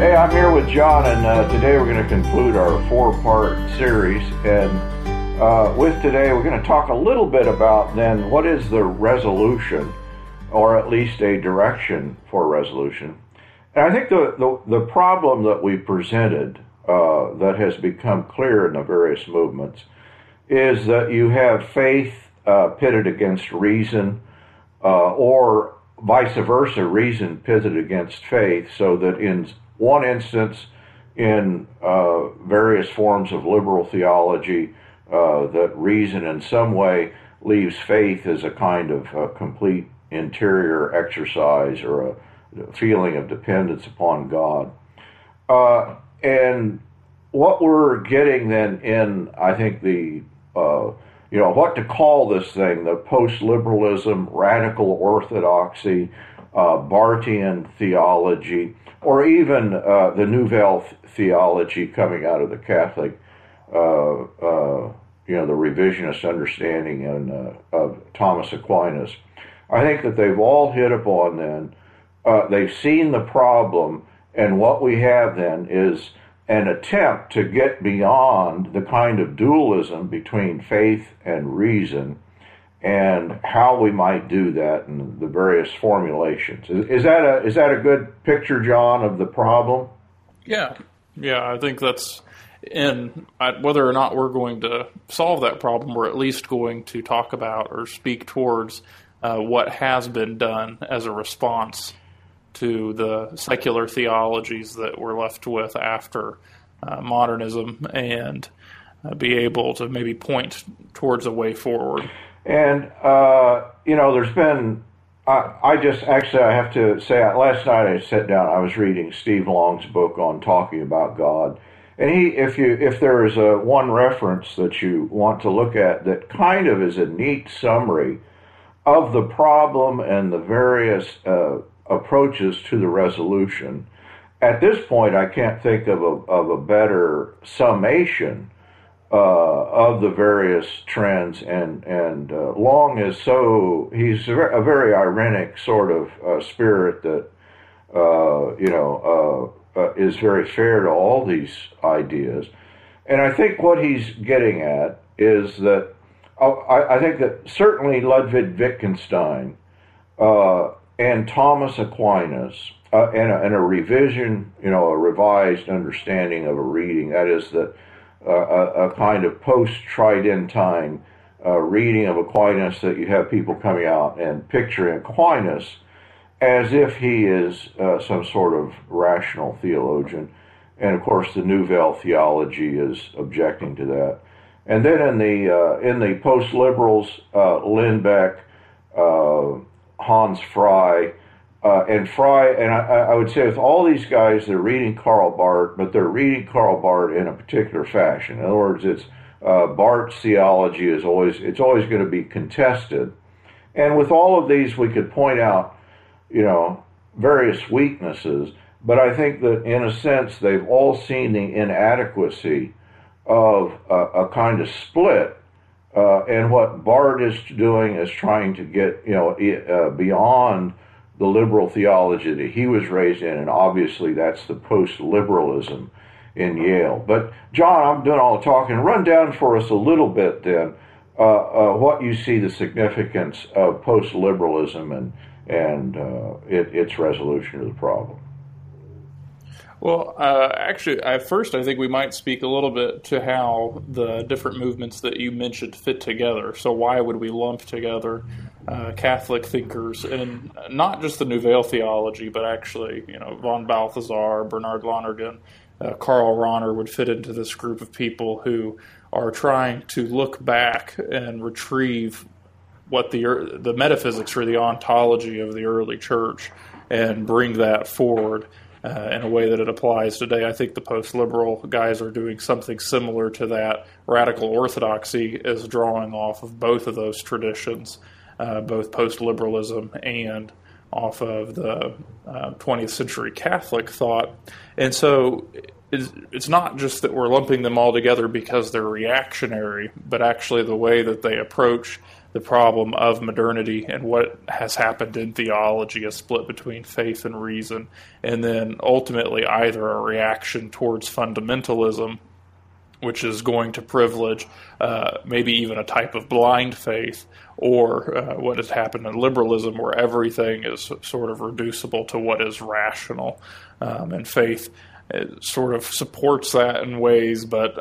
Hey, I'm here with John, and today we're going to conclude our four-part series. And with today, we're going to talk a little bit about then what is the resolution, or at least a direction for resolution. And I think the problem that we presented that has become clear in the various movements is that you have faith pitted against reason, or vice versa, reason pitted against faith, so that in one instance, in various forms of liberal theology, that reason in some way leaves faith as a kind of complete interior exercise or a feeling of dependence upon God. And what we're getting then in, I think, the what to call this thing, the post-liberalism, radical orthodoxy, Barthian theology, or even the Nouvelle theology coming out of the Catholic, the revisionist understanding of Thomas Aquinas. I think that they've all hit upon then, they've seen the problem, and what we have then is an attempt to get beyond the kind of dualism between faith and reason and how we might do that in the various formulations. Is that a good picture, John, of the problem? Yeah, I think that's in whether or not we're going to solve that problem, we're at least going to talk about or speak towards what has been done as a response to the secular theologies that we're left with after modernism, and be able to maybe point towards a way forward. And, there's been, I have to say, last night I sat down, I was reading Steve Long's book on talking about God, and if there is one reference that you want to look at that kind of is a neat summary of the problem and the various approaches to the resolution. At this point, I can't think of a better summation of the various trends, and Long is he's a very ironic sort of spirit that is very fair to all these ideas. And I think what he's getting at is that I think that certainly Ludwig Wittgenstein and Thomas Aquinas, and a revision, a revised understanding of a reading, that is that a kind of post-Tridentine reading of Aquinas, that you have people coming out and picturing Aquinas as if he is some sort of rational theologian. And of course the Nouvelle theology is objecting to that. And then in the post-liberals, Lindbeck, Hans Frei, and I would say with all these guys, they're reading Karl Barth, but they're reading Karl Barth in a particular fashion. In other words, it's Barth's theology is always going to be contested. And with all of these, we could point out, various weaknesses, but I think that in a sense, they've all seen the inadequacy of a kind of split. And what Barth is doing is trying to get beyond the liberal theology that he was raised in, and obviously that's the post-liberalism in Yale. But John, I'm doing all the talking. Run down for us a little bit then what you see the significance of post-liberalism and its resolution to the problem. Well, actually, I think we might speak a little bit to how the different movements that you mentioned fit together. So why would we lump together Catholic thinkers, and not just the Nouvelle theology, but actually, von Balthasar, Bernard Lonergan, Karl Rahner would fit into this group of people who are trying to look back and retrieve what the metaphysics or the ontology of the early church and bring that forward. In a way that it applies today. I think the post-liberal guys are doing something similar to that. Radical orthodoxy is drawing off of both of those traditions, both post-liberalism and off of the 20th century Catholic thought. And so it's not just that we're lumping them all together because they're reactionary, but actually the way that they approach the problem of modernity and what has happened in theology, a split between faith and reason, and then ultimately either a reaction towards fundamentalism, which is going to privilege maybe even a type of blind faith, or what has happened in liberalism, where everything is sort of reducible to what is rational. And faith sort of supports that in ways, but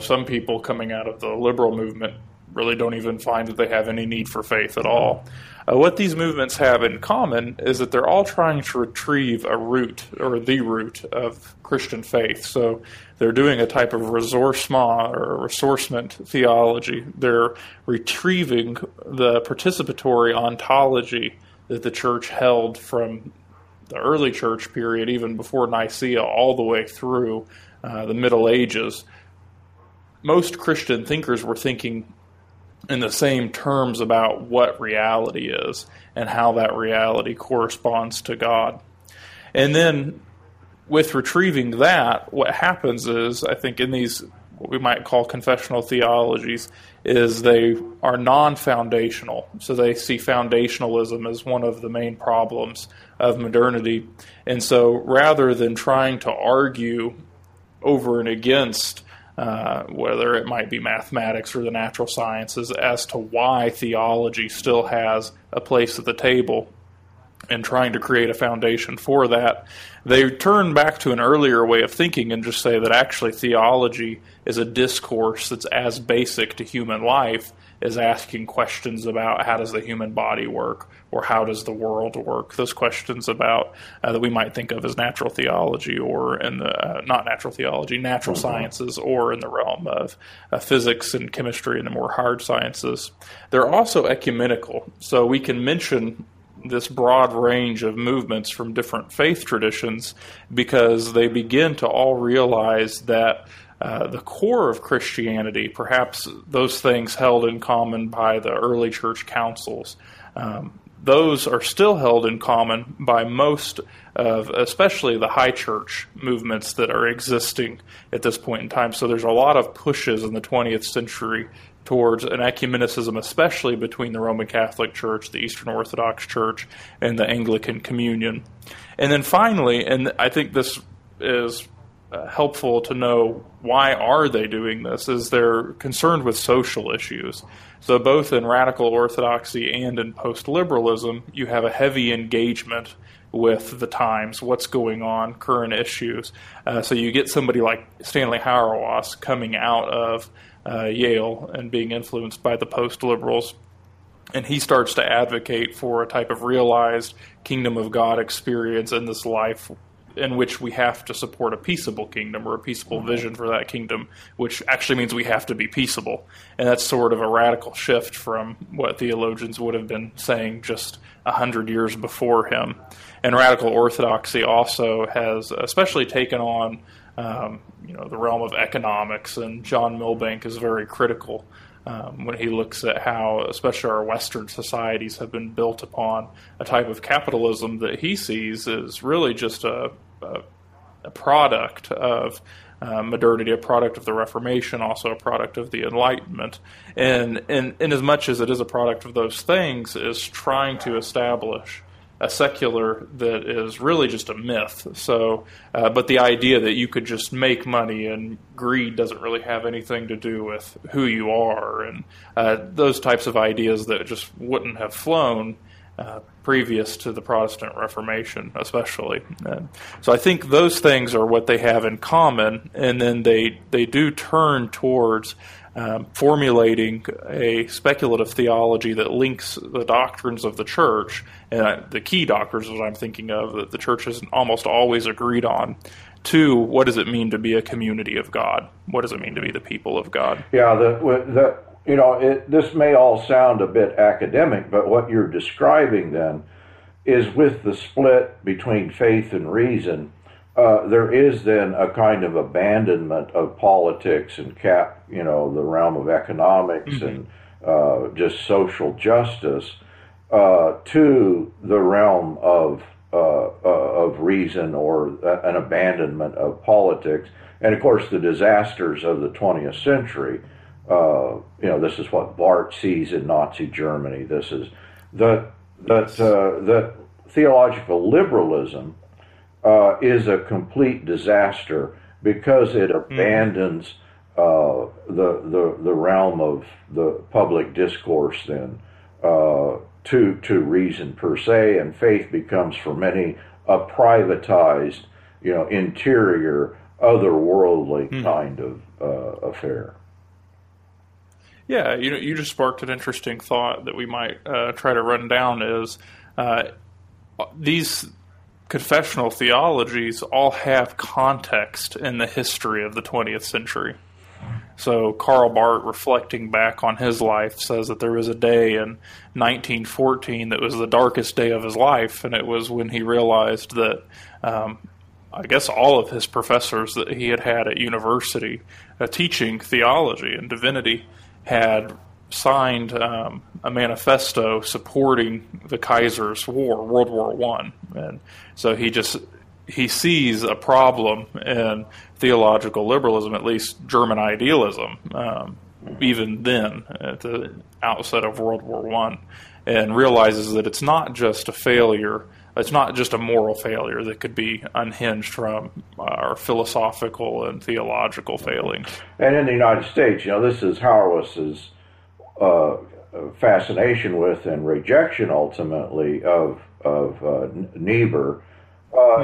some people coming out of the liberal movement really don't even find that they have any need for faith at all. What these movements have in common is that they're all trying to retrieve a root, or the root, of Christian faith. So they're doing a type of ressourcement or ressourcement theology. They're retrieving the participatory ontology that the church held from the early church period, even before Nicaea, all the way through the Middle Ages. Most Christian thinkers were thinking in the same terms about what reality is and how that reality corresponds to God. And then with retrieving that, what happens is, I think in these what we might call confessional theologies, is they are non-foundational. So they see foundationalism as one of the main problems of modernity. And so rather than trying to argue over and against whether it might be mathematics or the natural sciences as to why theology still has a place at the table, and trying to create a foundation for that, they turn back to an earlier way of thinking and just say that actually theology is a discourse that's as basic to human life as asking questions about how does the human body work, or how does the world work, those questions about that we might think of as natural theology, or in the natural sciences, or in the realm of physics and chemistry and the more hard sciences. They're also ecumenical, so we can mention this broad range of movements from different faith traditions because they begin to all realize that the core of Christianity, perhaps those things held in common by the early church councils, those are still held in common by most of, especially the high church movements that are existing at this point in time. So there's a lot of pushes in the 20th century towards an ecumenicism, especially between the Roman Catholic Church, the Eastern Orthodox Church, and the Anglican Communion. And then finally, and I think this is helpful to know, why are they doing this, is they're concerned with social issues. So both in radical orthodoxy and in post-liberalism, you have a heavy engagement with the times, what's going on, current issues. So you get somebody like Stanley Hauerwas coming out of Yale and being influenced by the post-liberals, and he starts to advocate for a type of realized kingdom of God experience in this life, in which we have to support a peaceable kingdom, or a peaceable vision for that kingdom, which actually means we have to be peaceable. And that's sort of a radical shift from what theologians would have been saying just 100 years before him. And radical orthodoxy also has especially taken on the realm of economics, and John Milbank is very critical when he looks at how, especially our Western societies, have been built upon a type of capitalism that he sees as really just a product of modernity, a product of the Reformation, also a product of the Enlightenment. And as much as it is a product of those things, is trying to establish a secular that is really just a myth. So, but the idea that you could just make money and greed doesn't really have anything to do with who you are, and those types of ideas that just wouldn't have flown previous to the Protestant Reformation, especially. So I think those things are what they have in common, and then they do turn towards formulating a speculative theology that links the doctrines of the church, and the key doctrines that I'm thinking of that the church has almost always agreed on, to what does it mean to be a community of God? What does it mean to be the people of God? Yeah, this may all sound a bit academic, but what you're describing then is, with the split between faith and reason, there is then a kind of abandonment of politics and the realm of economics and just social justice to the realm of reason, or an abandonment of politics. And of course, the disasters of the 20th century this is what Barth sees in Nazi Germany. This is that theological liberalism is a complete disaster because it abandons the realm of the public discourse then to reason per se, and faith becomes for many a privatized, interior, otherworldly kind of affair. Yeah, you just sparked an interesting thought that we might try to run down is these confessional theologies all have context in the history of the 20th century. So Karl Barth, reflecting back on his life, says that there was a day in 1914 that was the darkest day of his life, and it was when he realized that all of his professors that he had at university teaching theology and divinity had signed a manifesto supporting the Kaiser's war, World War I. And so he sees a problem in theological liberalism, at least German idealism, even then at the outset of World War I, and realizes that it's not just a failure, it's not just a moral failure that could be unhinged from our philosophical and theological failings. And in the United States, this is Hauerwas's fascination with and rejection ultimately of Niebuhr.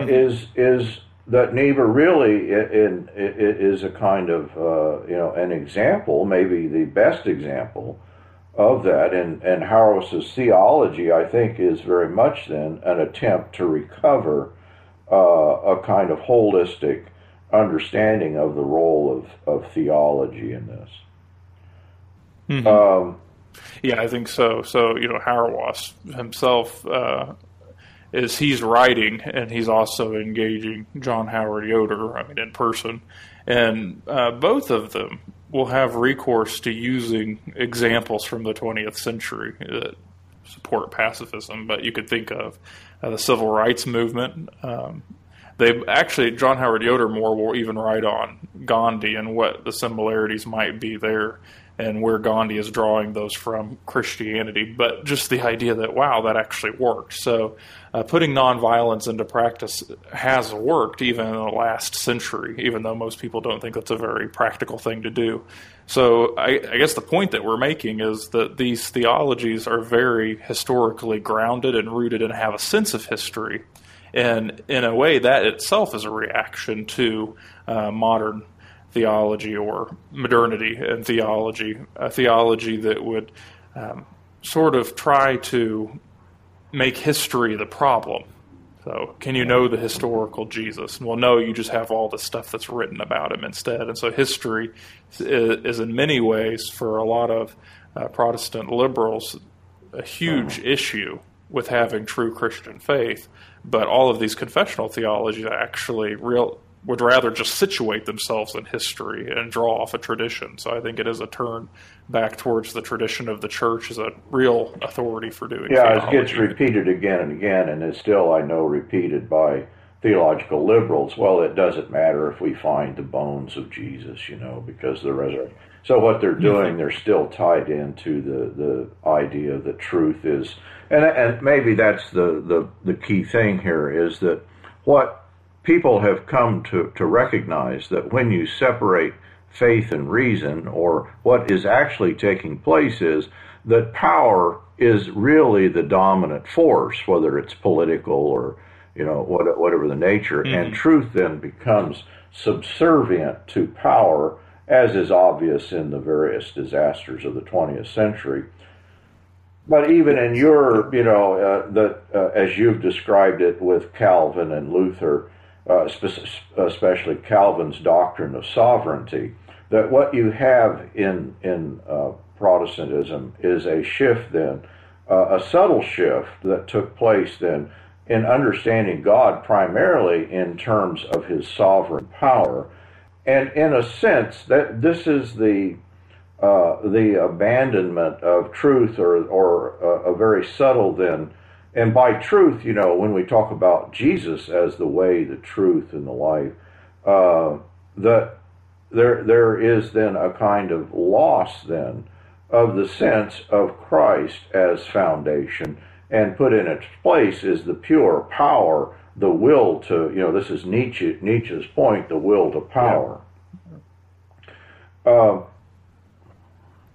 Is that Niebuhr really is a kind of an example, maybe the best example of that, and Hauerwas's theology, I think, is very much then an attempt to recover a kind of holistic understanding of the role of theology in this. Mm-hmm. I think so. So Hauerwas himself. He's writing, and he's also engaging John Howard Yoder, in person. And both of them will have recourse to using examples from the 20th century that support pacifism. But you could think of the civil rights movement. John Howard Yoder more will even write on Gandhi and what the similarities might be there, and where Gandhi is drawing those from Christianity, but just the idea that, wow, that actually worked. So putting nonviolence into practice has worked even in the last century, even though most people don't think that's a very practical thing to do. So I guess the point that we're making is that these theologies are very historically grounded and rooted and have a sense of history. And in a way, that itself is a reaction to modern theology or modernity and theology, a theology that would sort of try to make history the problem. So, can you know the historical Jesus? Well, no, you just have all the stuff that's written about him instead. And so history is in many ways, for a lot of Protestant liberals, a huge issue with having true Christian faith. But all of these confessional theologies are actually would rather just situate themselves in history and draw off a tradition. So I think it is a turn back towards the tradition of the church as a real authority for doing theology. It gets repeated again and again, and is still, I know, repeated by theological liberals. Well, it doesn't matter if we find the bones of Jesus, because the resurrection. So what they're doing, they're still tied into the idea that truth is, and maybe that's the key thing here, is that what people have come to recognize that when you separate faith and reason, or what is actually taking place is that power is really the dominant force, whether it's political or whatever the nature, and truth then becomes subservient to power, as is obvious in the various disasters of the 20th century. But even in your, as you've described it with Calvin and Luther, especially Calvin's doctrine of sovereignty, that what you have in Protestantism is a shift then, a subtle shift that took place then in understanding God primarily in terms of his sovereign power. And in a sense, that this is the abandonment of truth or a very subtle then. And by truth, when we talk about Jesus as the way, the truth, and the life, that there is then a kind of loss then of the sense of Christ as foundation, and put in its place is the pure power, the will to, this is Nietzsche's point, the will to power.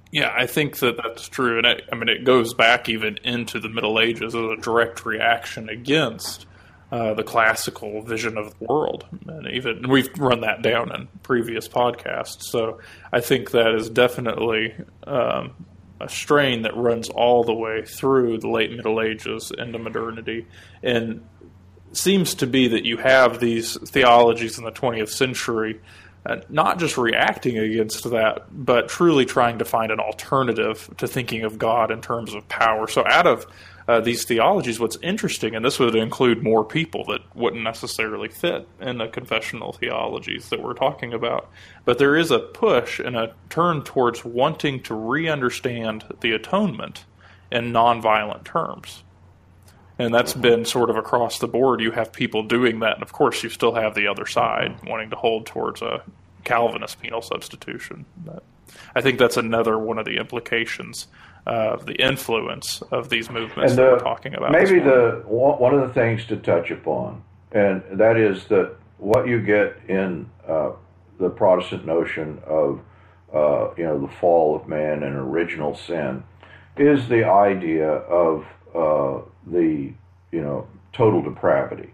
Yeah, I think that that's true. And I mean, it goes back even into the Middle Ages as a direct reaction against the classical vision of the world. And we've run that down in previous podcasts. So I think that is definitely a strain that runs all the way through the late Middle Ages into modernity, and seems to be that you have these theologies in the 20th century not just reacting against that, but truly trying to find an alternative to thinking of God in terms of power. So out of these theologies, what's interesting, and this would include more people that wouldn't necessarily fit in the confessional theologies that we're talking about, but there is a push and a turn towards wanting to re-understand the atonement in nonviolent terms. And that's been sort of across the board. You have people doing that, and of course you still have the other side wanting to hold towards a Calvinist penal substitution. But I think that's another one of the implications of the influence of these movements that we're talking about. Maybe one of the things to touch upon, and that is that what you get in the Protestant notion of the fall of man and original sin is the idea of total depravity.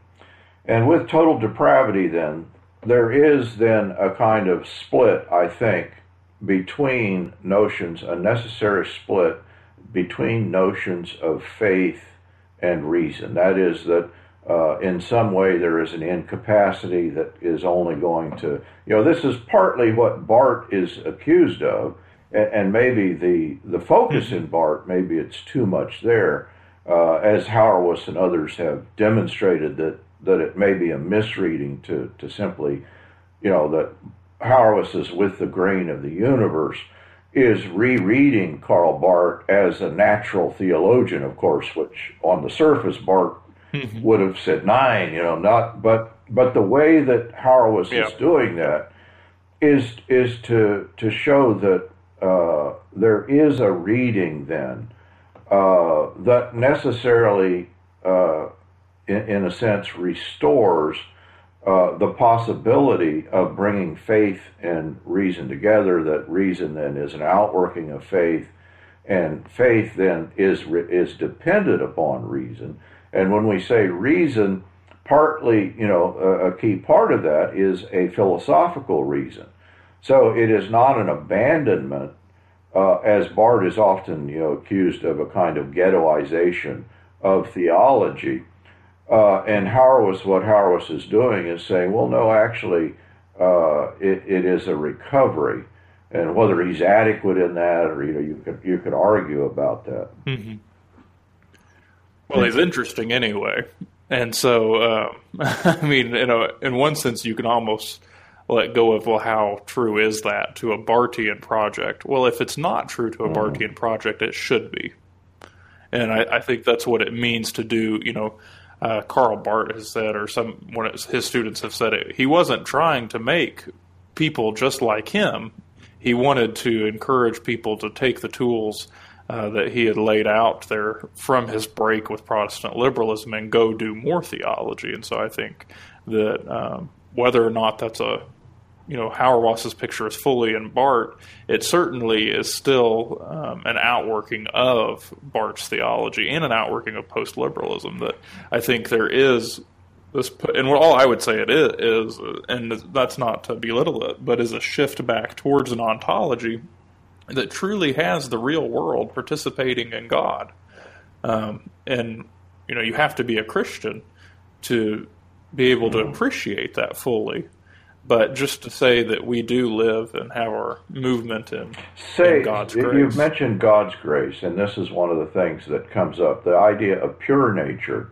And with total depravity, then, there is then a kind of split, I think, between notions, a necessary split between notions of faith and reason. That is that in some way there is an incapacity that is only going to, this is partly what Barth is accused of, and maybe the focus in Barth, maybe it's too much there, as Hauerwas and others have demonstrated that it may be a misreading to simply, that Hauerwas is with the grain of the universe, is rereading Karl Barth as a natural theologian, of course, which on the surface Barth would have said nine, not, but the way that Hauerwas is doing that is to show that there is a reading then that necessarily, in a sense, restores the possibility of bringing faith and reason together, that reason then is an outworking of faith, and faith then is dependent upon reason. And when we say reason, partly, a key part of that is a philosophical reason. So it is not an abandonment, as Barth is often accused of, a kind of ghettoization of theology. And what Hauerwas is doing is saying, well, no, actually, it is a recovery, and whether he's adequate in that, or you could argue about that. Mm-hmm. Well, he's interesting anyway, and so I mean, in one sense, you can almost let go of, well, how true is that to a Barthian project? Well, if it's not true to a Barthian project, it should be, and I think that's what it means to do, Karl Barth has said, or one of his students have said it, he wasn't trying to make people just like him. He wanted to encourage people to take the tools that he had laid out there from his break with Protestant liberalism and go do more theology. And so I think that whether or not that's Hauerwas's picture is fully in Barth, it certainly is still an outworking of Barth's theology and an outworking of post-liberalism, that I think there is this, and all I would say it is, and that's not to belittle it, but is a shift back towards an ontology that truly has the real world participating in God. And you have to be a Christian to be able to appreciate that fully. But just to say that we do live and have our movement in God's grace. You've mentioned God's grace, and this is one of the things that comes up, the idea of pure nature,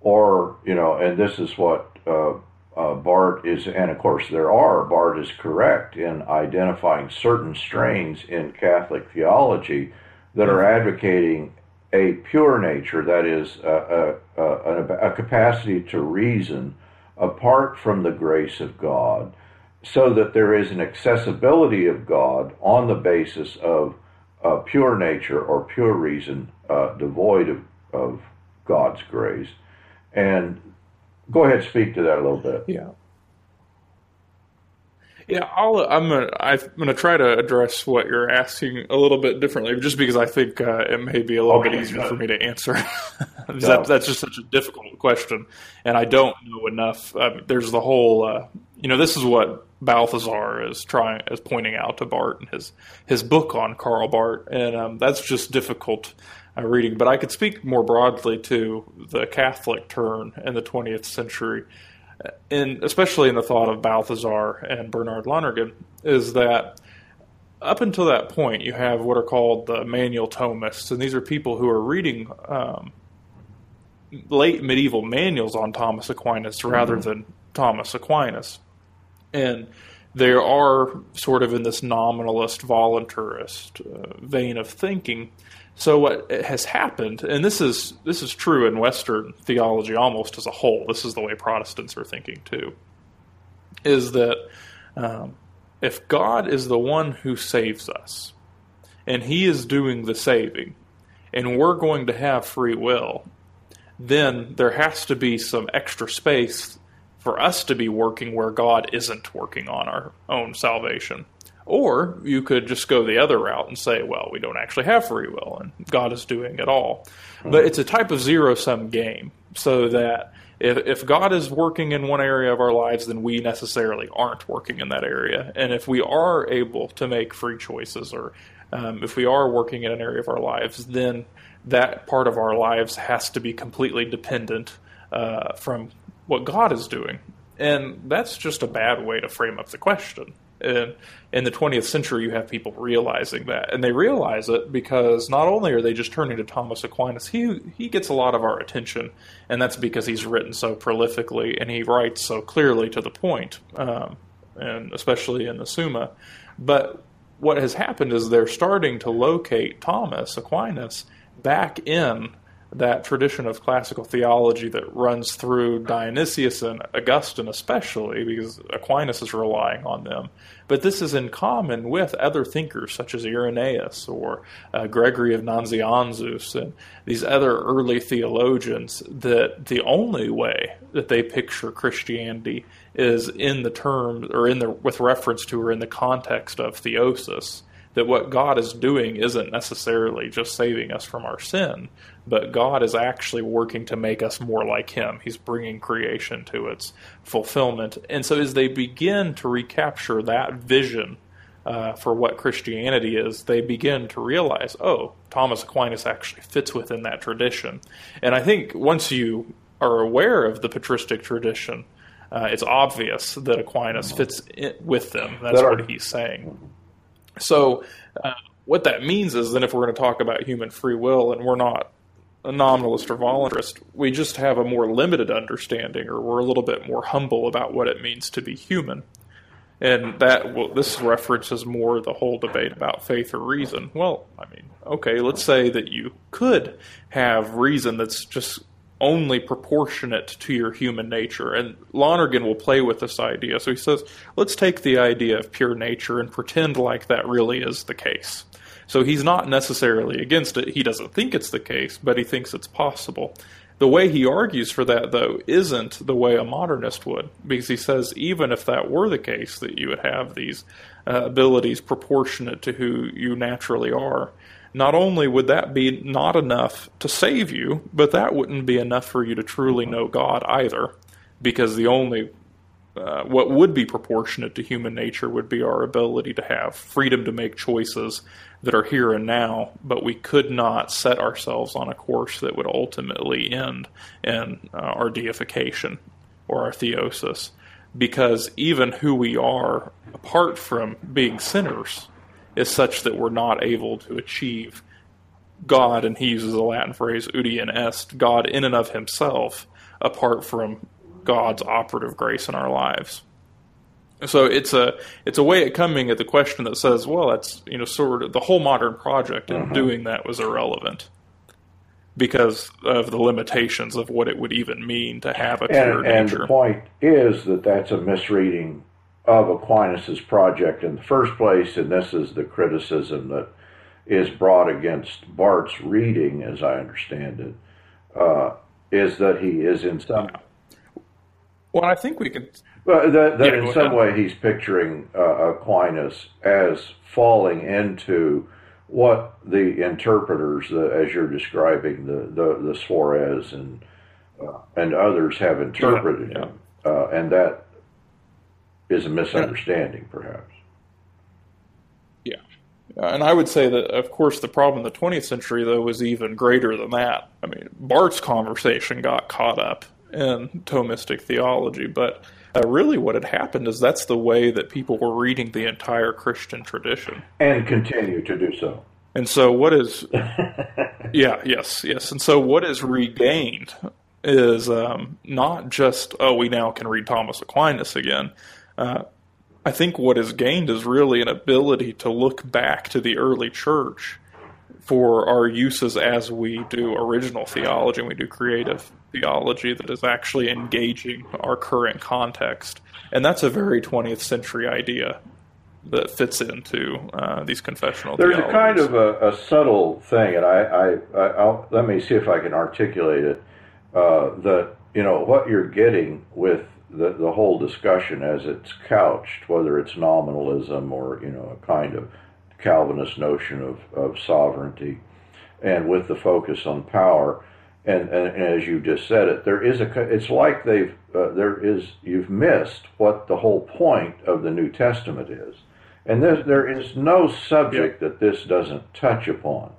or, and this is what Barth is, and of course Barth is correct in identifying certain strains in Catholic theology that are advocating a pure nature, that is, a capacity to reason apart from the grace of God, so that there is an accessibility of God on the basis of pure nature or pure reason, devoid of God's grace. And go ahead, speak to that a little bit. Yeah, I'm gonna try to address what you're asking a little bit differently, just because I think it may be a little bit easier for me to answer. That's just such a difficult question, and I don't know enough. There's the whole, this is what Balthasar is pointing out to Barth in his book on Karl Barth, and that's just difficult reading. But I could speak more broadly to the Catholic turn in the 20th century. And especially in the thought of Balthasar and Bernard Lonergan, is that up until that point, you have what are called the manual Thomists, and these are people who are reading late medieval manuals on Thomas Aquinas rather than Thomas Aquinas. And they are sort of in this nominalist, voluntarist vein of thinking. So what has happened, and this is true in Western theology almost as a whole, this is the way Protestants are thinking too, is that if God is the one who saves us, and he is doing the saving, and we're going to have free will, then there has to be some extra space for us to be working where God isn't working on our own salvation. Or you could just go the other route and say, well, we don't actually have free will, and God is doing it all. Mm-hmm. But it's a type of zero-sum game, so that if God is working in one area of our lives, then we necessarily aren't working in that area. And if we are able to make free choices, or if we are working in an area of our lives, then that part of our lives has to be completely dependent from what God is doing. And that's just a bad way to frame up the question. And in the 20th century, you have people realizing that. And they realize it because not only are they just turning to Thomas Aquinas, he gets a lot of our attention, and that's because he's written so prolifically and he writes so clearly to the point, and especially in the Summa. But what has happened is they're starting to locate Thomas Aquinas back in that tradition of classical theology that runs through Dionysius and Augustine especially, because Aquinas is relying on them. But this is in common with other thinkers such as Irenaeus or Gregory of Nazianzus and these other early theologians, that the only way that they picture Christianity is in the terms, or with reference to, or in the context of theosis. That what God is doing isn't necessarily just saving us from our sin, but God is actually working to make us more like him. He's bringing creation to its fulfillment. And so as they begin to recapture that vision for what Christianity is, they begin to realize, oh, Thomas Aquinas actually fits within that tradition. And I think once you are aware of the patristic tradition, it's obvious that Aquinas fits with them. That's what he's saying. So what that means is then if we're going to talk about human free will and we're not a nominalist or voluntarist, we just have a more limited understanding, or we're a little bit more humble about what it means to be human. And this references more the whole debate about faith or reason. Well, let's say that you could have reason that's just only proportionate to your human nature. And Lonergan will play with this idea. So he says, let's take the idea of pure nature and pretend like that really is the case. So he's not necessarily against it. He doesn't think it's the case, but he thinks it's possible. The way he argues for that, though, isn't the way a modernist would, because he says even if that were the case, that you would have these abilities proportionate to who you naturally are, not only would that be not enough to save you, but that wouldn't be enough for you to truly know God either, because the only what would be proportionate to human nature would be our ability to have freedom to make choices that are here and now, but we could not set ourselves on a course that would ultimately end in our deification or our theosis, because even who we are, apart from being sinners, is such that we're not able to achieve God, and he uses the Latin phrase "udien est," God in and of himself, apart from God's operative grace in our lives. So it's a way of coming at the question that says, well, that's sort of the whole modern project in doing that was irrelevant because of the limitations of what it would even mean to have a pure nature. And the point is that that's a misreading of Aquinas' project in the first place, and this is the criticism that is brought against Barth's reading, as I understand it, is that he is in some... Well, I think we could... in some way he's picturing Aquinas as falling into what the interpreters, as you're describing, the Suarez and others have interpreted him, and that is a misunderstanding, perhaps. Yeah, and I would say that, of course, the problem in the 20th century, though, was even greater than that. I mean, Barth's conversation got caught up in Thomistic theology, but really what had happened is that's the way that people were reading the entire Christian tradition. And continue to do so. And so what is... And so what is regained is not just, oh, we now can read Thomas Aquinas again. I think what is gained is really an ability to look back to the early church for our uses as we do original theology and we do creative theology that is actually engaging our current context. And that's a very 20th century idea that fits into these confessional theologies. There's a kind of a subtle thing, and I'll let me see if I can articulate it, that, you know, what you're getting with the whole discussion as it's couched, whether it's nominalism or, you know, a kind of Calvinist notion of sovereignty, and with the focus on power, and as you just said it, there is it's like they've you've missed what the whole point of the New Testament is, and there is no subject that this doesn't touch upon.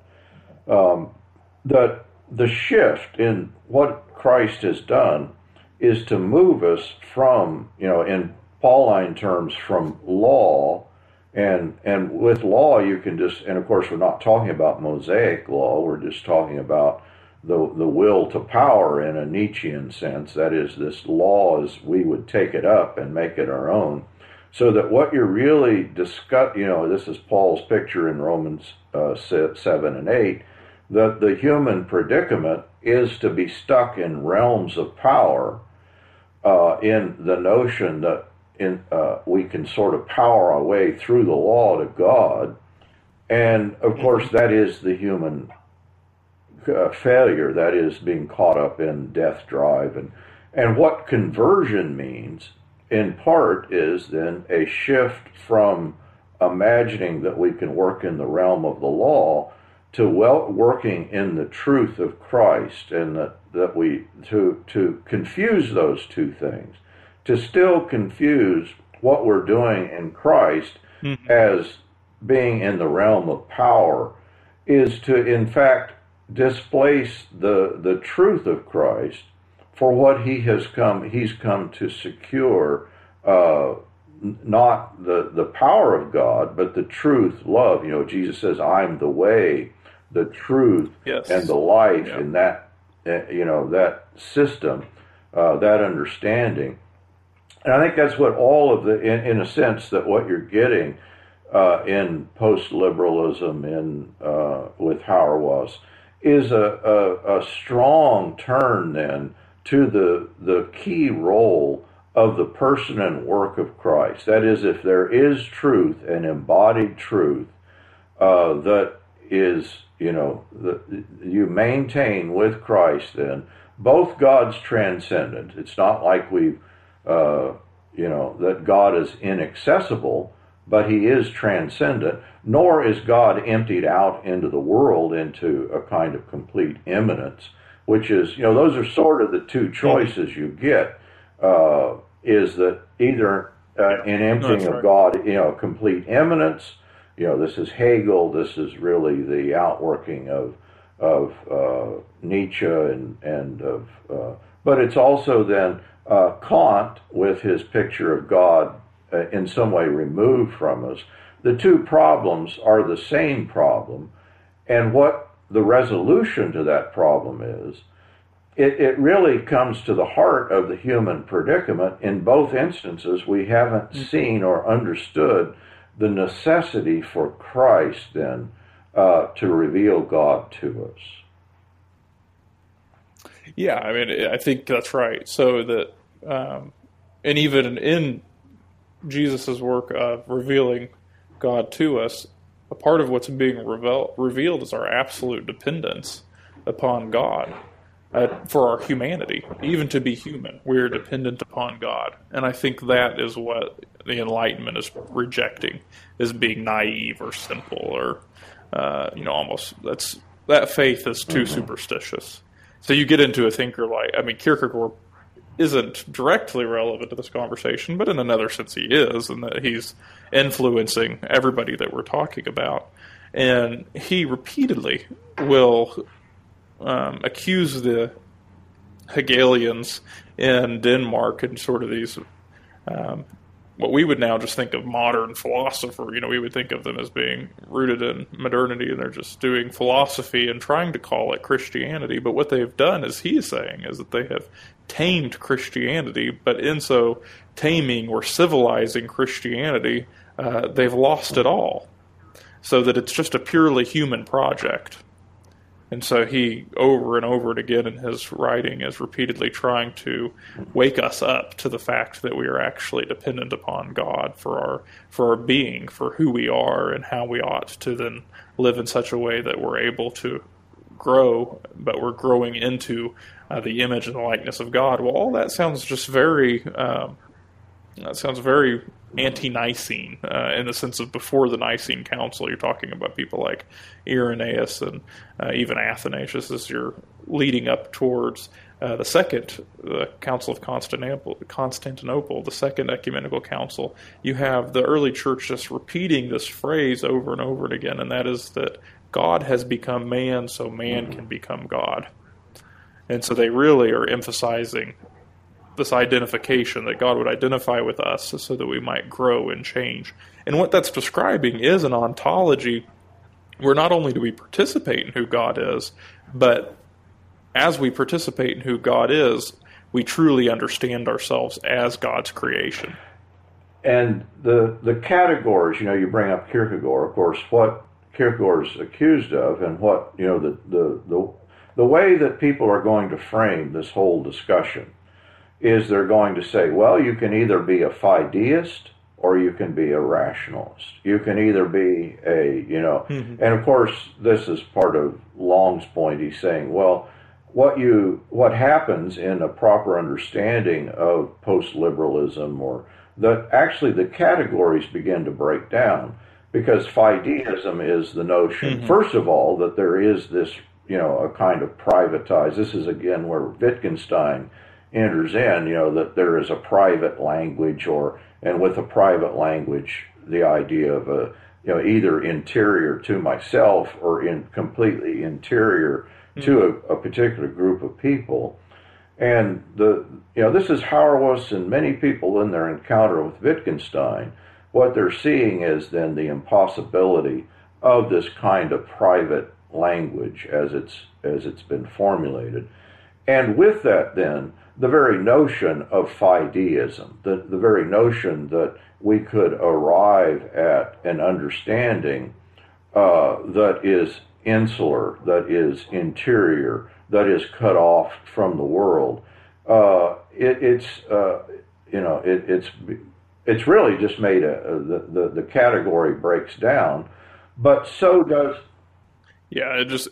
That the shift in what Christ has done is to move us from, you know, in Pauline terms, from law. And with law, you can just, and of course we're not talking about Mosaic law, we're just talking about the will to power in a Nietzschean sense, that is, this law as we would take it up and make it our own, so that what you're really discussing, you know, this is Paul's picture in Romans 7 and 8, that the human predicament is to be stuck in realms of power, in the notion that we can sort of power our way through the law to God, and of course that is the human failure, that is being caught up in death drive, and what conversion means in part is then a shift from imagining that we can work in the realm of the law to working in the truth of Christ, and that we to confuse those two things, to still confuse what we're doing in Christ as being in the realm of power, is to, in fact, displace the truth of Christ for what he's come to secure, not the power of God, but the truth, love. You know, Jesus says, I'm the way, the truth, and the life, in that, you know, that system, that understanding. And I think that's what all of in a sense, that what you're getting in post-liberalism, with Hauerwas, is a strong turn then to the key role of the person and work of Christ. That is, if there is truth, an embodied truth, that is, you know, you maintain with Christ then both God's transcendent. It's not like we've you know, that God is inaccessible, but he is transcendent, nor is God emptied out into the world into a kind of complete immanence, which is, you know, those are sort of the two choices you get, is that either an emptying of God, you know, complete immanence, you know, this is Hegel, this is really the outworking of Nietzsche and of, but it's also then Kant, with his picture of God in some way removed from us. The two problems are the same problem, and what the resolution to that problem is, it really comes to the heart of the human predicament. In both instances, we haven't seen or understood the necessity for Christ then to reveal God to us. Yeah, I mean, I think that's right. So that, and even in Jesus' work of revealing God to us, a part of what's being revealed is our absolute dependence upon God for our humanity. Even to be human, we're dependent upon God. And I think that is what the Enlightenment is rejecting, as being naive or simple or, almost, that faith is too superstitious. So you get into a thinker like, Kierkegaard isn't directly relevant to this conversation, but in another sense he is, in that he's influencing everybody that we're talking about. And he repeatedly will accuse the Hegelians in Denmark and sort of these, what we would now just think of modern philosopher, we would think of them as being rooted in modernity, and they're just doing philosophy and trying to call it Christianity. But what they've done, as he's saying, is that they have tamed Christianity, but in so taming or civilizing Christianity, they've lost it all, so that it's just a purely human project. And so he, over and over again in his writing, is repeatedly trying to wake us up to the fact that we are actually dependent upon God for our being, for who we are, and how we ought to then live in such a way that we're able to grow, but we're growing into the image and likeness of God. Well, all that sounds just very anti-Nicene, in the sense of before the Nicene Council. You're talking about people like Irenaeus and even Athanasius as you're leading up towards the second Council of Constantinople, the second ecumenical council. You have the early church just repeating this phrase over and over again, and that is that God has become man so man can become God. And so they really are emphasizing this identification, that God would identify with us so that we might grow and change. And what that's describing is an ontology where not only do we participate in who God is, but as we participate in who God is, we truly understand ourselves as God's creation. And the categories, you bring up Kierkegaard, of course, what Kierkegaard's accused of, and what, the way that people are going to frame this whole discussion is they're going to say, well, you can either be a fideist or you can be a rationalist. You can either be and of course, this is part of Long's point. He's saying, well, what happens in a proper understanding of post-liberalism, or that actually the categories begin to break down, because fideism is the notion, first of all, that there is this, a kind of privatized, this is again where Wittgenstein enters in, that there is a private language, and with a private language, the idea of a, either interior to myself or in completely interior to a particular group of people. And this is Hauerwas and many people in their encounter with Wittgenstein. What they're seeing is then the impossibility of this kind of private language as it's been formulated. And with that, then, the very notion of fideism, the very notion that we could arrive at an understanding that is insular, that is interior, that is cut off from the world, it's really just made the category breaks down, but so does. Yeah, it just.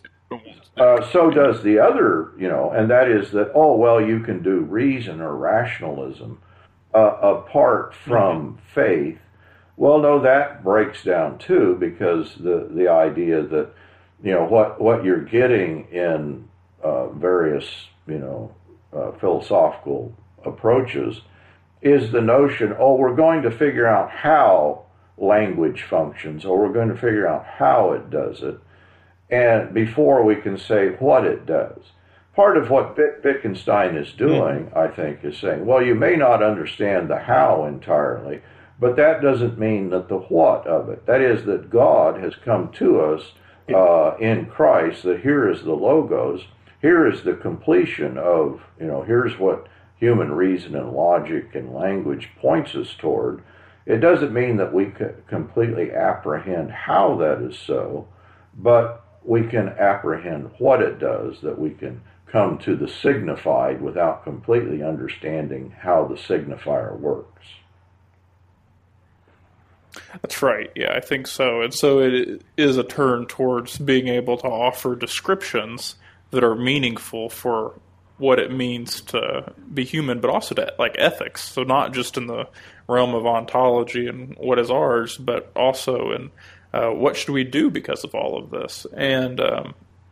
So does the other, and that is that, you can do reason or rationalism apart from faith. Well, no, that breaks down too, because the idea that, what you're getting in various, philosophical approaches is the notion, we're going to figure out how language functions, or we're going to figure out how it does it, and before we can say what it does. Part of what Wittgenstein is doing, I think, is saying, you may not understand the how entirely, but that doesn't mean that the what of it. That is, that God has come to us in Christ, that here is the Logos, here is the completion of, here's what human reason and logic and language points us toward. It doesn't mean that we can completely apprehend how that is so, but we can apprehend what it does, that we can come to the signified without completely understanding how the signifier works. That's right. Yeah, I think so. And so it is a turn towards being able to offer descriptions that are meaningful for what it means to be human, but also to like ethics. So not just in the realm of ontology and what is ours, but also in what should we do because of all of this. And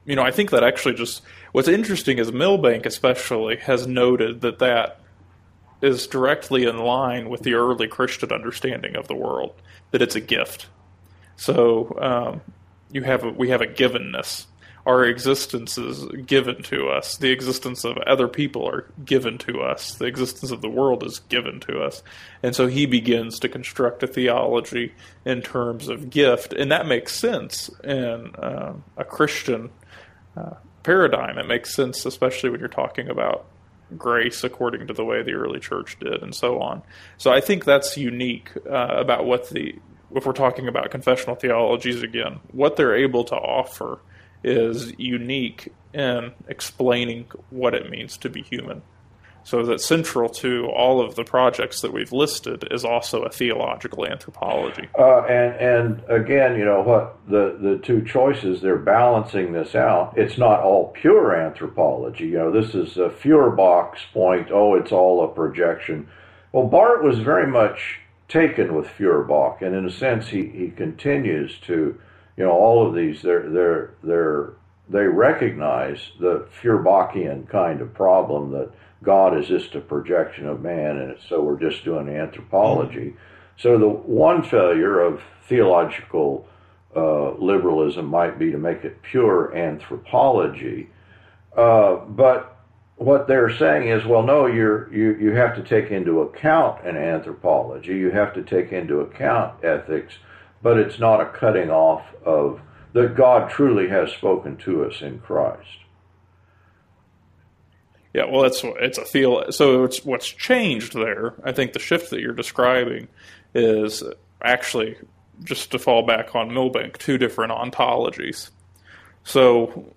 you know, I think that actually just what's interesting is Milbank especially has noted that that is directly in line with the early Christian understanding of the world, that it's a gift. So we have a givenness. Our existence is given to us. The existence of other people are given to us. The existence of the world is given to us. And so he begins to construct a theology in terms of gift. And that makes sense in a Christian paradigm. It makes sense, especially when you're talking about grace according to the way the early church did and so on. So I think that's unique about what if we're talking about confessional theologies again, what they're able to offer is unique in explaining what it means to be human. So that central to all of the projects that we've listed is also a theological anthropology. And again, you know, what the two choices, they're balancing this out. It's not all pure anthropology. You know, this is a Feuerbach's point, oh, it's all a projection. Well, Barth was very much taken with Feuerbach, and in a sense he continues to, you know, all of these, they recognize the Feuerbachian kind of problem that God is just a projection of man, and so we're just doing anthropology. So the one failure of theological liberalism might be to make it pure anthropology. But what they're saying is, well, no, you have to take into account an anthropology. You have to take into account ethics. But it's not a cutting off of that God truly has spoken to us in Christ. Yeah, well, it's what's changed there. I think the shift that you're describing is actually, just to fall back on Milbank, two different ontologies. So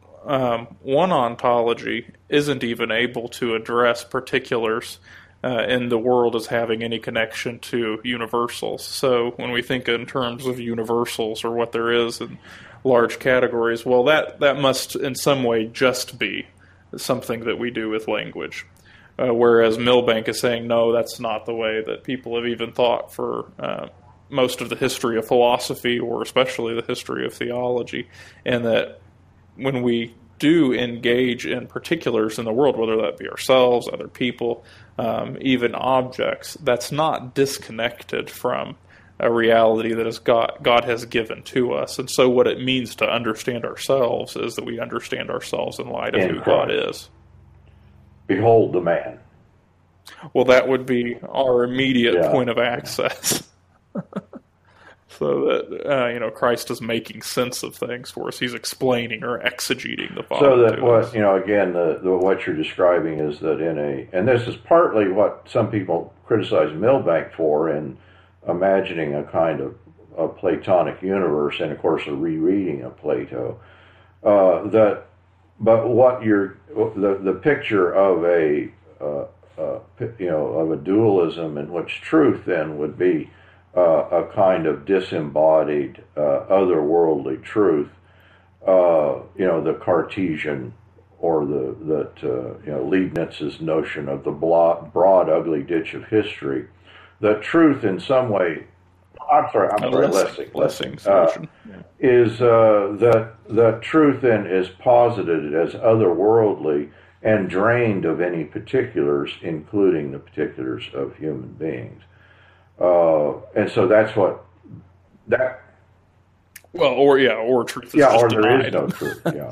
one ontology isn't even able to address particulars in the world as having any connection to universals. So when we think in terms of universals or what there is in large categories, well, that must in some way just be something that we do with language. Whereas Milbank is saying, no, that's not the way that people have even thought for most of the history of philosophy, or especially the history of theology, and that when we do engage in particulars in the world, whether that be ourselves, other people, even objects, that's not disconnected from a reality that is God has given to us. And so what it means to understand ourselves is that we understand ourselves in light of who God is. Behold the man. Well, that would be our immediate point of access. So that, Christ is making sense of things for us. He's explaining or exegeting the Bible. So that what you're describing is that and this is partly what some people criticize Milbank for in imagining a kind of a Platonic universe, and of course a rereading of Plato. The picture of a dualism in which truth then would be a kind of disembodied, otherworldly truth, the Cartesian, or Leibniz's notion of the broad, ugly ditch of history, that truth in some way, Lessing's notion. Is that truth then is posited as otherworldly and drained of any particulars, including the particulars of human beings. And so that's what that. Well, or truth is just denied. There is no truth. Yeah.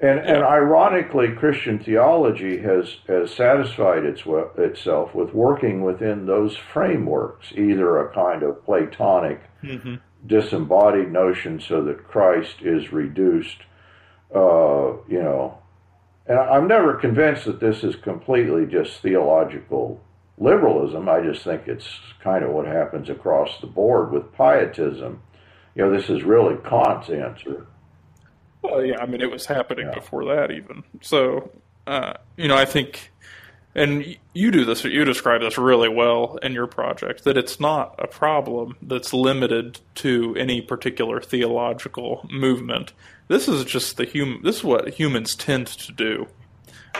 And ironically, Christian theology has satisfied itself with working within those frameworks, either a kind of Platonic disembodied notion, so that Christ is reduced. And I'm never convinced that this is completely just theological liberalism. I just think it's kind of what happens across the board with pietism. You know, this is really Kant's answer. Well, yeah, I mean, it was happening before that even. So, I think And you do this, you describe this really well in your project, that it's not a problem that's limited to any particular theological movement. This is just the this is what humans tend to do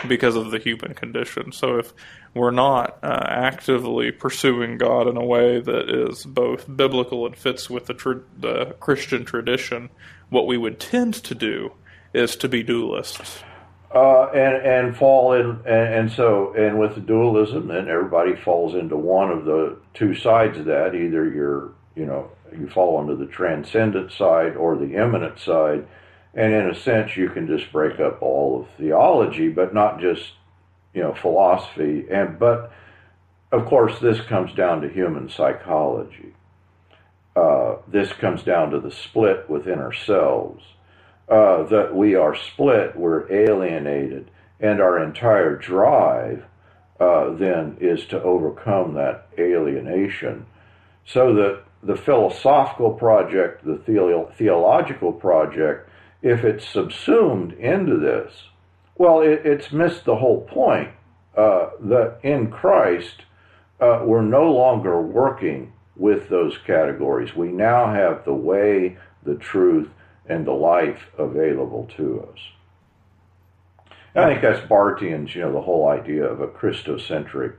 because of the human condition. So if we're not actively pursuing God in a way that is both biblical and fits with the Christian tradition, what we would tend to do is to be dualists. And fall in, and with the dualism, and everybody falls into one of the two sides of that. Either you fall into the transcendent side or the immanent side, and in a sense you can just break up all of theology, but not just philosophy. But of course this comes down to human psychology. This comes down to the split within ourselves. That we are split, we're alienated, and our entire drive then is to overcome that alienation. So that the philosophical project, the theological project, if it's subsumed into this, well, it's missed the whole point that in Christ we're no longer working with those categories. We now have the way, the truth, and the life available to us. And I think that's Barthian's, the whole idea of a Christocentric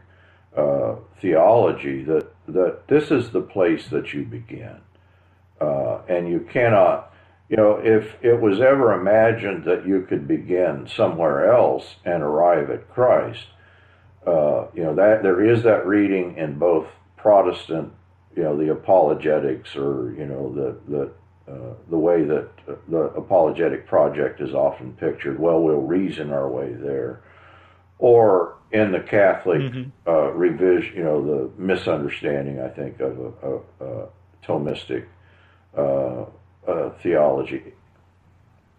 theology, that this is the place that you begin. And you cannot, if it was ever imagined that you could begin somewhere else and arrive at Christ, that there is that reading in both Protestant, the apologetics, or, the way that the apologetic project is often pictured, well, we'll reason our way there. Or in the Catholic revision, the misunderstanding, I think, of a Thomistic theology.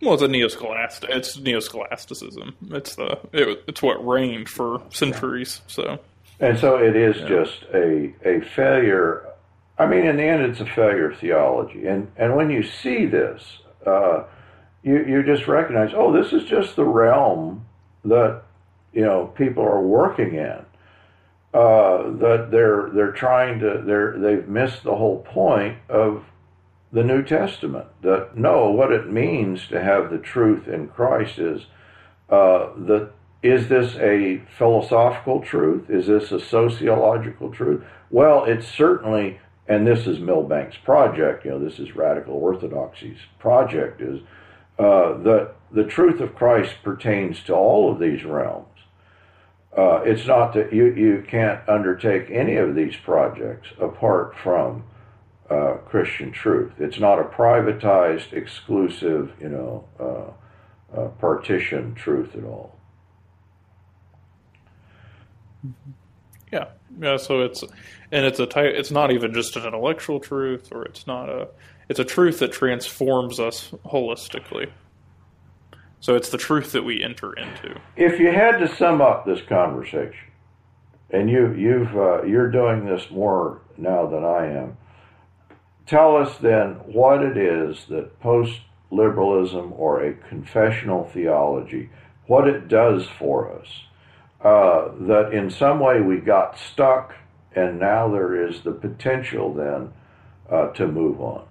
Well, it's neoscholasticism. It's what reigned for centuries. So, and so it is just a failure. I mean, in the end, it's a failure of theology. And when you see this, you just recognize, oh, this is just the realm that, people are working in. That they're trying to, they've missed the whole point of the New Testament. That, no, what it means to have the truth in Christ is, is this a philosophical truth? Is this a sociological truth? Well, it's certainly... And this is Milbank's project, this is Radical Orthodoxy's project, is that the truth of Christ pertains to all of these realms. It's not that you can't undertake any of these projects apart from Christian truth. It's not a privatized, exclusive, partition truth at all. Yeah, so it's not even just an intellectual truth, or it's a truth that transforms us holistically. So it's the truth that we enter into. If you had to sum up this conversation, and you're doing this more now than I am, tell us then what it is that post-liberalism or a confessional theology, what it does for us. That in some way we got stuck, and now there is the potential then to move on.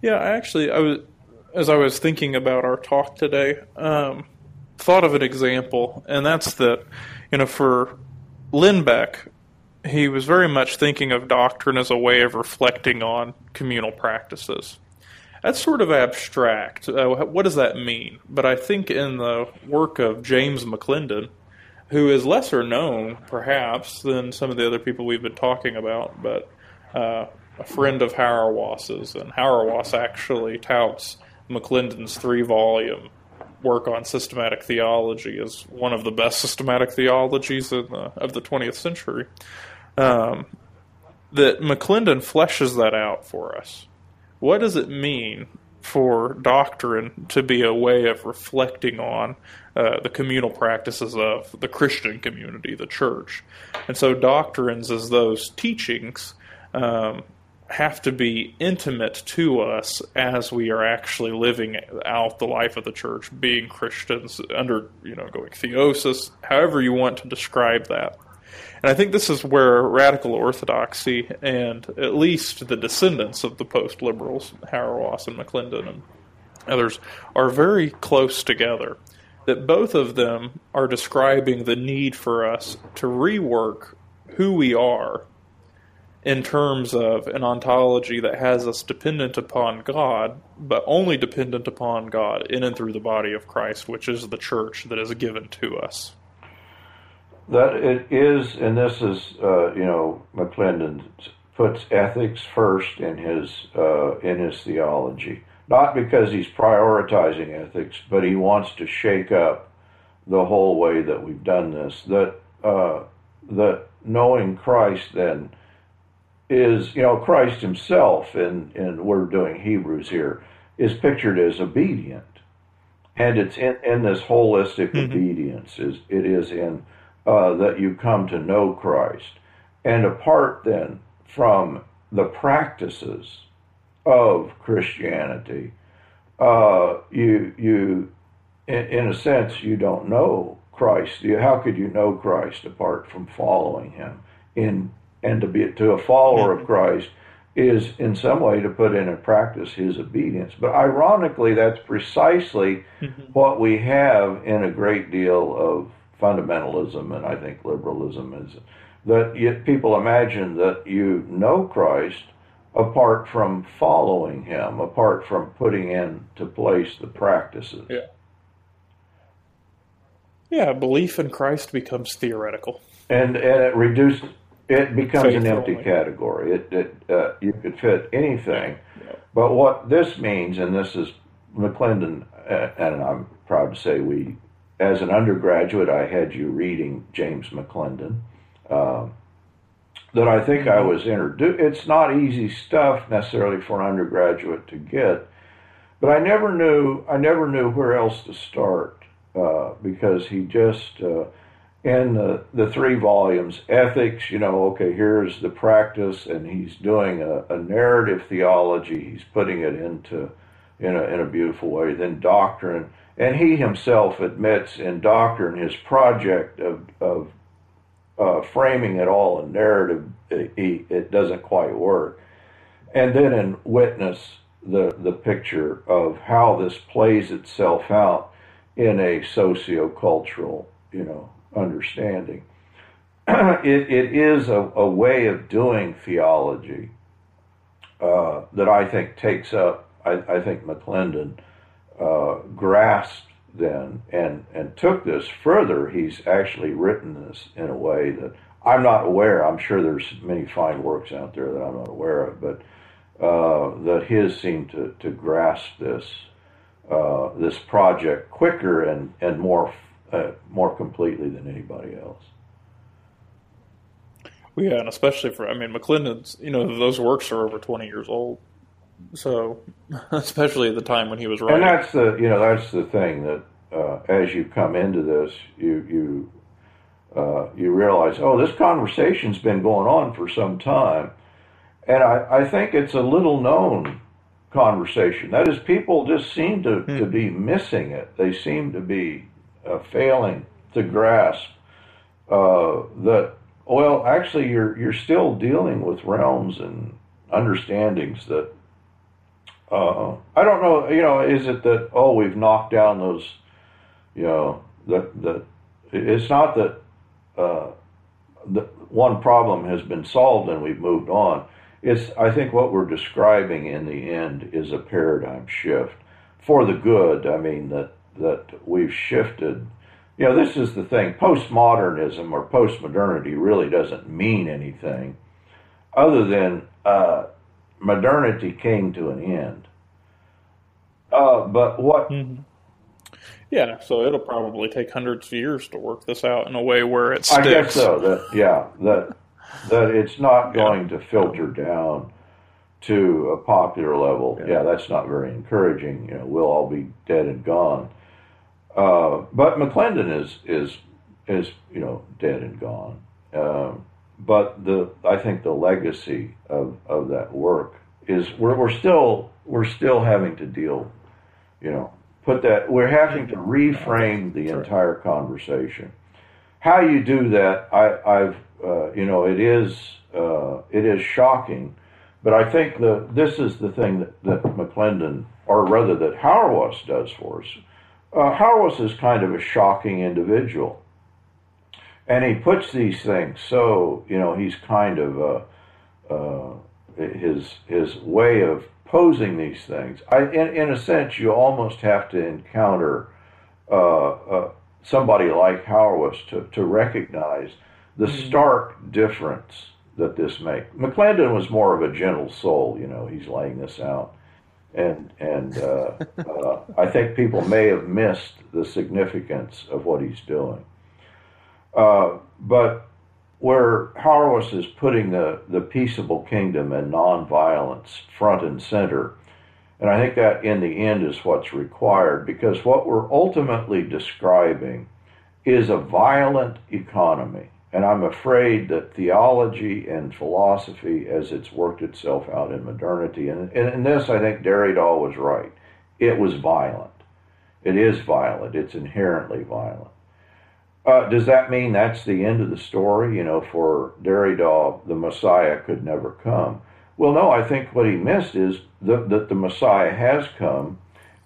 Yeah, actually, as I was thinking about our talk today, thought of an example, and that's that, for Lindbeck, he was very much thinking of doctrine as a way of reflecting on communal practices. That's sort of abstract. What does that mean? But I think in the work of James McClendon, who is lesser known, perhaps, than some of the other people we've been talking about, but a friend of Hauerwas's, and Hauerwas actually touts McClendon's 3-volume work on systematic theology as one of the best systematic theologies of the 20th century, that McClendon fleshes that out for us. What does it mean for doctrine to be a way of reflecting on the communal practices of the Christian community, the church? And so doctrines as those teachings have to be intimate to us as we are actually living out the life of the church, being Christians, undergoing theosis, however you want to describe that. And I think this is where radical orthodoxy and at least the descendants of the post-liberals, Hauerwas and McClendon and others, are very close together. That both of them are describing the need for us to rework who we are in terms of an ontology that has us dependent upon God, but only dependent upon God in and through the body of Christ, which is the church that is given to us. That it is, and this is, McClendon puts ethics first in his theology. Not because he's prioritizing ethics, but he wants to shake up the whole way that we've done this. That knowing Christ then is, Christ himself, and we're doing Hebrews here, is pictured as obedient, and it's in this holistic obedience. It is in that you come to know Christ, and apart then from the practices of Christianity, you in a sense, you don't know Christ. How could you know Christ apart from following him? To be a follower of Christ is in some way to put into practice his obedience. But ironically, that's precisely what we have in a great deal of fundamentalism, and I think liberalism is that people imagine that you know Christ apart from following him, apart from putting into place the practices. Yeah. Yeah, belief in Christ becomes theoretical. And it becomes faith an empty only category. It you could fit anything. Yeah. But what this means, and this is McClendon, and I'm proud to say as an undergraduate, I had you reading James McClendon, that I think I was introduced. It's not easy stuff necessarily for an undergraduate to get, but I never knew where else to start, because he just, in the three volumes, ethics, here's the practice, and he's doing a narrative theology. He's putting it into, in a beautiful way, then doctrine. And he himself admits in doctrine his project of framing it all in narrative, it doesn't quite work. And then in witness, the picture of how this plays itself out in a sociocultural, understanding. It is a way of doing theology that I think takes up, I think McClendon grasped then and took this further. He's actually written this in a way that I'm not aware. I'm sure there's many fine works out there that I'm not aware of, but that his seemed to grasp this project quicker and more completely than anybody else. Well, yeah, and especially McClendon's, those works are over 20 years old. So, especially at the time when he was writing, and that's the thing that as you come into this, you realize, this conversation's been going on for some time, and I think it's a little known conversation. That is, people just seem to be missing it. They seem to be failing to grasp that. Well, actually, you're still dealing with realms and understandings that. I don't know, is it that, we've knocked down those, that it's not that one problem has been solved and we've moved on. It's, I think what we're describing in the end is a paradigm shift for the good. That we've shifted. This is the thing, postmodernism or postmodernity really doesn't mean anything other than, modernity came to an end. But what... Mm-hmm. Yeah, so it'll probably take hundreds of years to work this out in a way where it sticks. I guess so. That it's not going to filter down to a popular level. Yeah, that's not very encouraging. We'll all be dead and gone. But McClendon is dead and gone. But I think the legacy of that work is we're still having to deal, we're having to reframe the entire conversation. How you do that, it is shocking, but I think this is the thing that McClendon, or rather that Hauerwas does for us. Hauerwas is kind of a shocking individual, and he puts these things so he's kind of his way of posing these things. In a sense, you almost have to encounter somebody like Hauerwas to recognize the stark difference that this makes. McClendon was more of a gentle soul, he's laying this out. And I think people may have missed the significance of what he's doing. But where Hauerwas is putting the peaceable kingdom and nonviolence front and center, and I think that in the end is what's required, because what we're ultimately describing is a violent economy. And I'm afraid that theology and philosophy, as it's worked itself out in modernity, and in this I think Derrida was right. It was violent. It is violent. It's inherently violent. Does that mean that's the end of the story? For Derrida, the Messiah could never come. Well, no, I think what he missed is that the Messiah has come,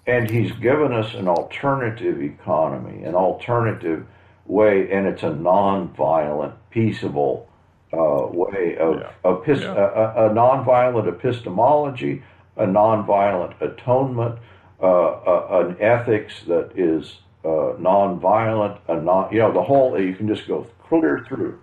and he's given us an alternative economy, an alternative way, and it's a non-violent, peaceable way of a non-violent epistemology, a non-violent atonement, an ethics that is non-violent, the whole. You can just go clear through.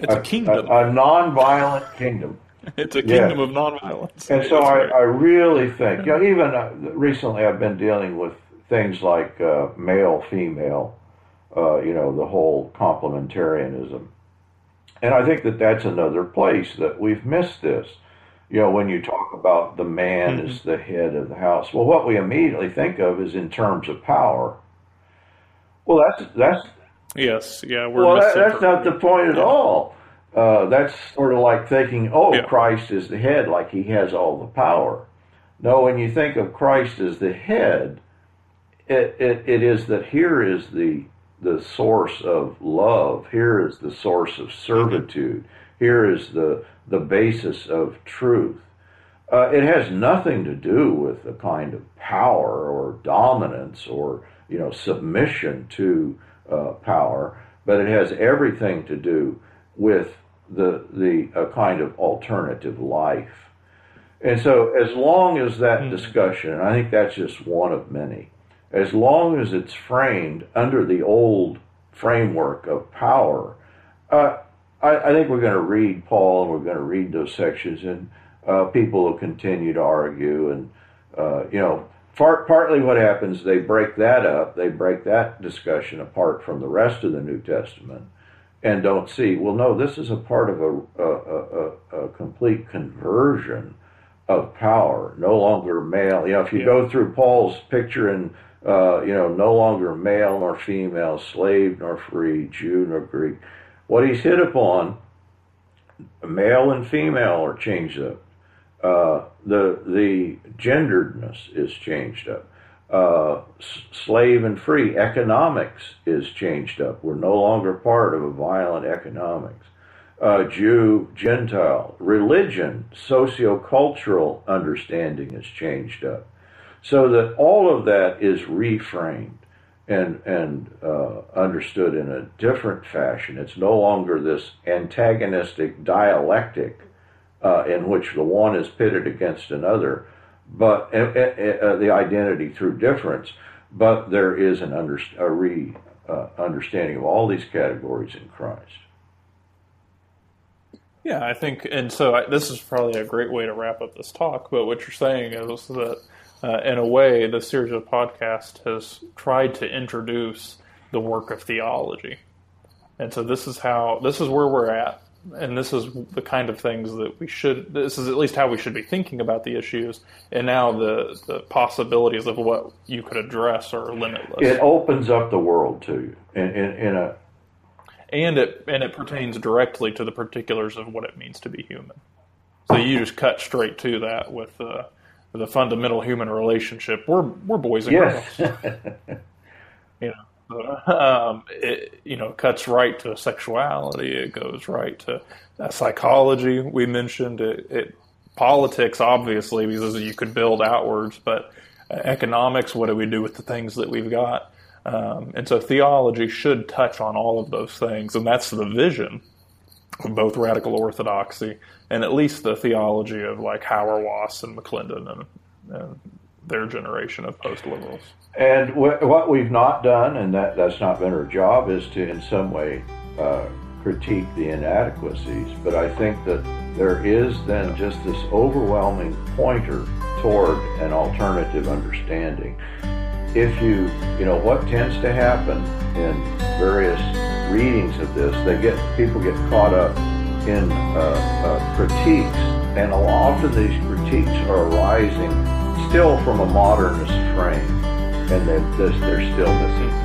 It's a kingdom, a non-violent kingdom. It's a kingdom of non-violence. And so I really think, even recently, I've been dealing with things like male, female. The whole complementarianism. And I think that's another place that we've missed this. When you talk about the man is the head of the house, well, what we immediately think of is in terms of power. Well, that's not the point at all. That's sort of like thinking, Christ is the head, like he has all the power. No, when you think of Christ as the head, it is that here is the source of love, here is the source of servitude, here is the basis of truth. It has nothing to do with a kind of power or dominance or submission to power, but it has everything to do with the kind of alternative life. And so as long as that discussion, and I think that's just one of many, as long as it's framed under the old framework of power, I think we're going to read Paul and we're going to read those sections, and people will continue to argue. And, partly what happens, they break that up, they break that discussion apart from the rest of the New Testament and don't see, well, no, this is a part of a complete conversion of power, no longer male. If you go through Paul's picture in no longer male nor female, slave nor free, Jew nor Greek. What he's hit upon, male and female are changed up. The genderedness is changed up. Slave and free, economics is changed up. We're no longer part of a violent economics. Jew, Gentile, religion, sociocultural understanding is changed up. So that all of that is reframed and understood in a different fashion. It's no longer this antagonistic dialectic in which the one is pitted against another, but the identity through difference, but there is an understanding of all these categories in Christ. Yeah, I think, and so this is probably a great way to wrap up this talk, but what you're saying is that, in a way, this series of podcasts has tried to introduce the work of theology. And so this is where we're at, and this is the kind of things that this is at least how we should be thinking about the issues, and now the possibilities of what you could address are limitless. It opens up the world to you in a... and it pertains directly to the particulars of what it means to be human. So you just cut straight to that with the fundamental human relationship. We're boys and girls. You know, it cuts right to sexuality. It goes right to psychology. We mentioned it. Politics, obviously, because you could build outwards, but economics, what do we do with the things that we've got? And so theology should touch on all of those things, and that's the vision of both radical orthodoxy and at least the theology of like Hauerwas and McClendon and their generation of post-liberals. And what we've not done, and that's not been our job, is to in some way critique the inadequacies, but I think that there is then just this overwhelming pointer toward an alternative understanding. If what tends to happen in various readings of this, people get caught up in critiques, and often these critiques are arising still from a modernist frame, and they're still missing.